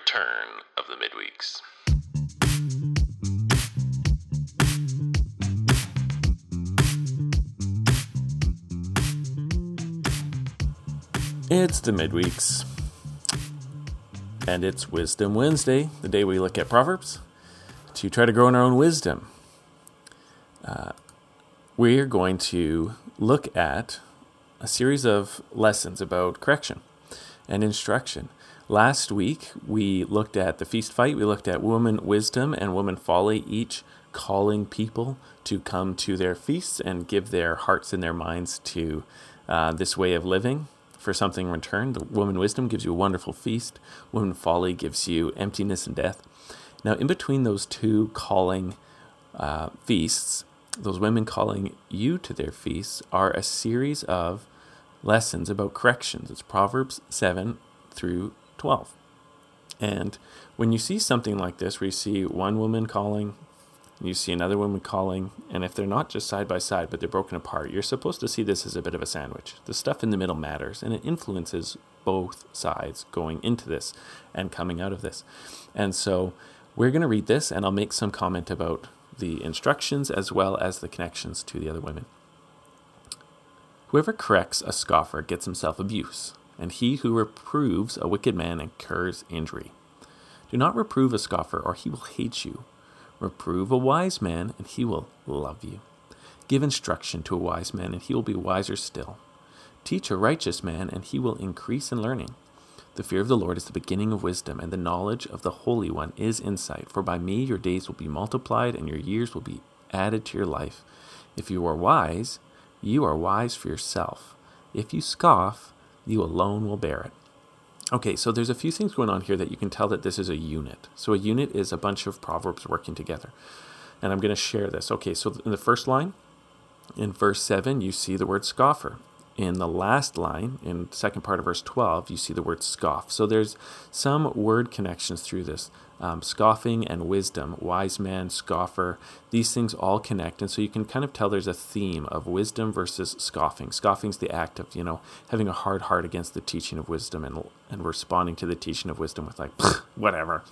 return of the midweeks. It's the midweeks, and it's Wisdom Wednesday, the day we look at Proverbs to try to grow in our own wisdom. We're going to look at a series of lessons about correction and instruction. Last week, we looked at the feast fight, we looked at woman wisdom and woman folly, each calling people to come to their feasts and give their hearts and their minds to this way of living. For something in return, the woman wisdom gives you a wonderful feast. Woman folly gives you emptiness and death. Now, in between those two calling feasts, those women calling you to their feasts are a series of lessons about corrections. It's Proverbs 7 through 12. And when you see something like this, where you see one woman calling, you see another woman calling, and if they're not just side by side, but they're broken apart, you're supposed to see this as a bit of a sandwich. The stuff in the middle matters, and it influences both sides going into this and coming out of this. And so we're going to read this, and I'll make some comment about the instructions as well as the connections to the other women. Whoever corrects a scoffer gets himself abuse, and he who reproves a wicked man incurs injury. Do not reprove a scoffer, or he will hate you. Reprove a wise man, and he will love you. Give instruction to a wise man, and he will be wiser still. Teach a righteous man, and he will increase in learning. The fear of the Lord is the beginning of wisdom, and the knowledge of the Holy One is insight. For by me your days will be multiplied, and your years will be added to your life. If you are wise for yourself. If you scoff, you alone will bear it. Okay, so there's a few things going on here that you can tell that this is a unit. So a unit is a bunch of proverbs working together. And I'm going to share this. Okay, so in the first line, in verse 7, you see the word scoffer. In the last line, in the second part of verse 12, you see the word scoff. So there's some word connections through this. Scoffing and wisdom, wise man, scoffer, these things all connect. And so you can kind of tell there's a theme of wisdom versus scoffing. Scoffing's the act of, having a hard heart against the teaching of wisdom and responding to the teaching of wisdom with whatever.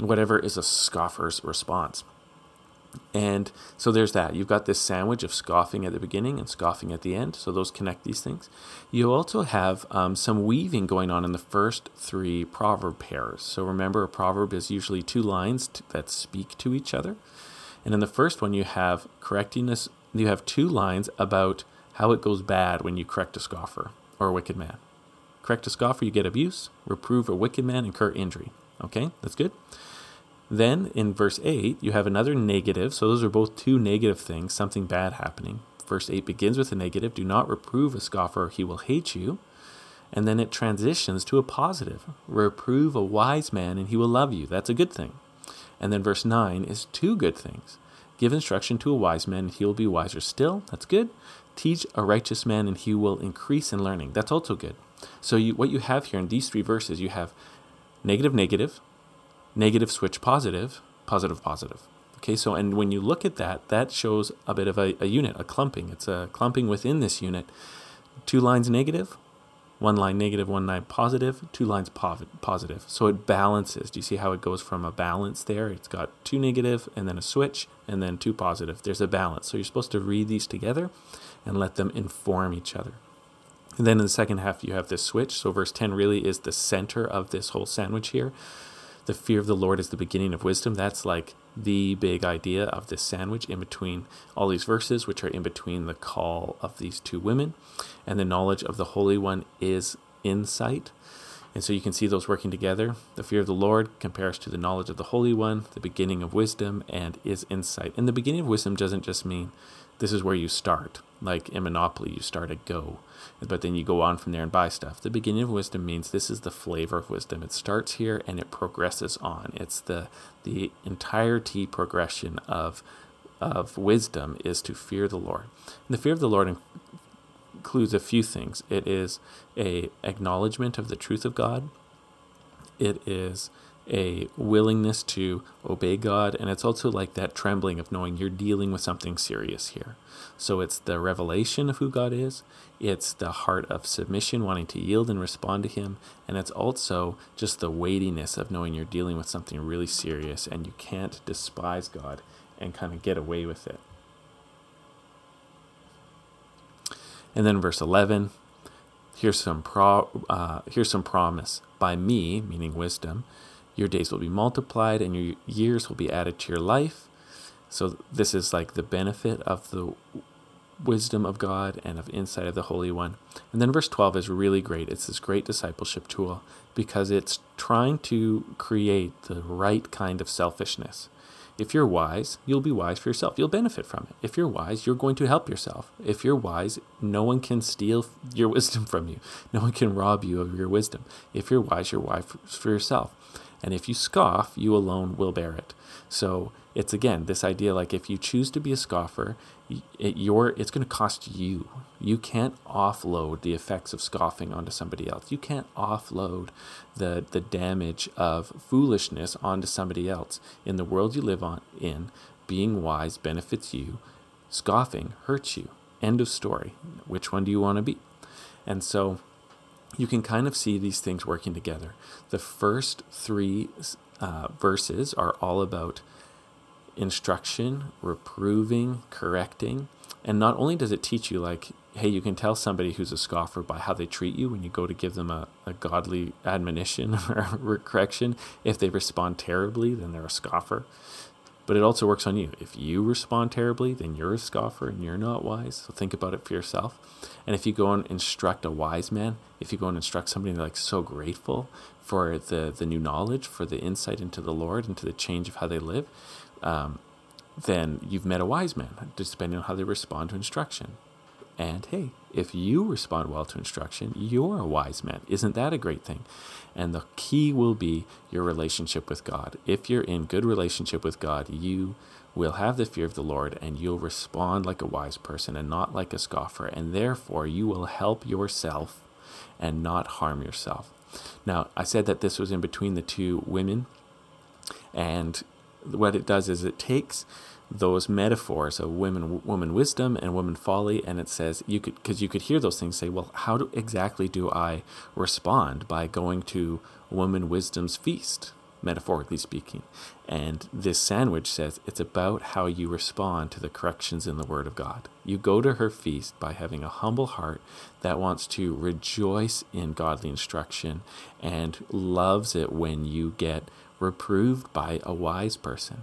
Whatever is a scoffer's response. And so there's that. You've got this sandwich of scoffing at the beginning and scoffing at the end. So those connect these things. You also have some weaving going on in the first three proverb pairs. So remember, a proverb is usually two lines that speak to each other. And in the first one, you have correctingness. You have two lines about how it goes bad when you correct a scoffer or a wicked man. Correct a scoffer, you get abuse. Reprove a wicked man, incur injury. Okay, that's good. Then in verse 8, you have another negative. So those are both two negative things, something bad happening. Verse 8 begins with a negative. Do not reprove a scoffer, or he will hate you. And then it transitions to a positive. Reprove a wise man, and he will love you. That's a good thing. And then verse 9 is two good things. Give instruction to a wise man, and he will be wiser still. That's good. Teach a righteous man, and he will increase in learning. That's also good. So what you have here in these three verses, you have negative, negative, negative switch positive, positive, positive. Okay, so and when you look at that, that shows a bit of a unit, a clumping. It's a clumping within this unit. Two lines negative, one line positive, two lines positive. So it balances. Do you see how it goes from a balance there? It's got two negative and then a switch and then two positive. There's a balance. So you're supposed to read these together and let them inform each other. And then in the second half, you have this switch. So verse 10 really is the center of this whole sandwich here. The fear of the Lord is the beginning of wisdom. That's like the big idea of this sandwich in between all these verses, which are in between the call of these two women. And the knowledge of the Holy One is insight. And so you can see those working together. The fear of the Lord compares to the knowledge of the Holy One, the beginning of wisdom, and is insight. And the beginning of wisdom doesn't just mean this is where you start. Like in Monopoly, you start at go, but then you go on from there and buy stuff. The beginning of wisdom means this is the flavor of wisdom. It starts here and it progresses on. It's the entirety progression of wisdom is to fear the Lord. And the fear of the Lord includes a few things. It is a acknowledgement of the truth of God. It is a willingness to obey God, and it's also like that trembling of knowing you're dealing with something serious here. So it's the revelation of who God is, it's the heart of submission, wanting to yield and respond to him, and it's also just the weightiness of knowing you're dealing with something really serious and you can't despise God and kind of get away with it. And then verse 11, here's some promise. By me, meaning wisdom, your days will be multiplied and your years will be added to your life. So this is like the benefit of the wisdom of God and of insight of the Holy One. And then verse 12 is really great. It's this great discipleship tool because it's trying to create the right kind of selfishness. If you're wise, you'll be wise for yourself. You'll benefit from it. If you're wise, you're going to help yourself. If you're wise, no one can steal your wisdom from you. No one can rob you of your wisdom. If you're wise, you're wise for yourself. And if you scoff, you alone will bear it. So it's, again, this idea like if you choose to be a scoffer, it's going to cost you. You can't offload the effects of scoffing onto somebody else. You can't offload the damage of foolishness onto somebody else. In the world you live in, being wise benefits you. Scoffing hurts you. End of story. Which one do you want to be? And so you can kind of see these things working together. The first three verses are all about instruction, reproving, correcting. And not only does it teach you, like, hey, you can tell somebody who's a scoffer by how they treat you when you go to give them a godly admonition or correction. If they respond terribly, then they're a scoffer. But it also works on you. If you respond terribly, then you're a scoffer and you're not wise. So think about it for yourself. And if you go and instruct a wise man, if you go and instruct somebody that's like so grateful for the new knowledge, for the insight into the Lord, into the change of how they live, then you've met a wise man, depending on how they respond to instruction. And hey, if you respond well to instruction, you're a wise man. Isn't that a great thing? And the key will be your relationship with God. If you're in good relationship with God, you will have the fear of the Lord and you'll respond like a wise person and not like a scoffer. And therefore, you will help yourself and not harm yourself. Now, I said that this was in between the two women. And what it does is it takes those metaphors of woman wisdom and woman folly, and it says you could hear those things say, well, how exactly do I respond by going to woman wisdom's feast, metaphorically speaking? And this sandwich says it's about how you respond to the corrections in the Word of God. You go to her feast by having a humble heart that wants to rejoice in godly instruction and loves it when you get reproved by a wise person.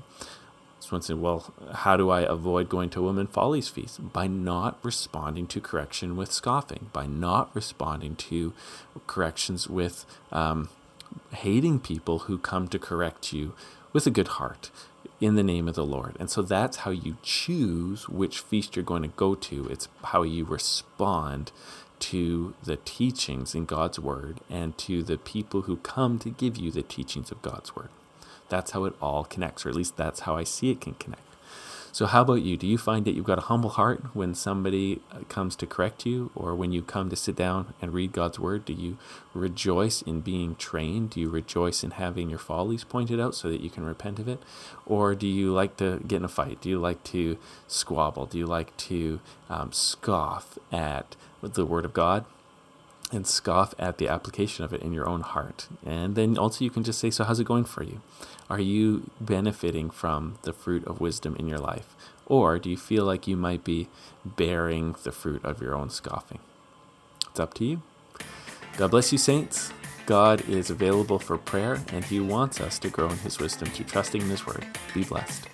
Someone said, well, how do I avoid going to a woman folly's feast? By not responding to correction with scoffing, by not responding to corrections with hating people who come to correct you with a good heart in the name of the Lord. And so that's how you choose which feast you're going to go to. It's how you respond to the teachings in God's Word and to the people who come to give you the teachings of God's Word. That's how it all connects, or at least that's how I see it can connect. So how about you? Do you find that you've got a humble heart when somebody comes to correct you, or when you come to sit down and read God's Word? Do you rejoice in being trained? Do you rejoice in having your follies pointed out so that you can repent of it? Or do you like to get in a fight? Do you like to squabble? Do you like to scoff at the Word of God and scoff at the application of it in your own heart? And then also you can just say, so how's it going for you? Are you benefiting from the fruit of wisdom in your life? Or do you feel like you might be bearing the fruit of your own scoffing? It's up to you. God bless you, saints. God is available for prayer, and he wants us to grow in his wisdom through trusting in his Word. Be blessed.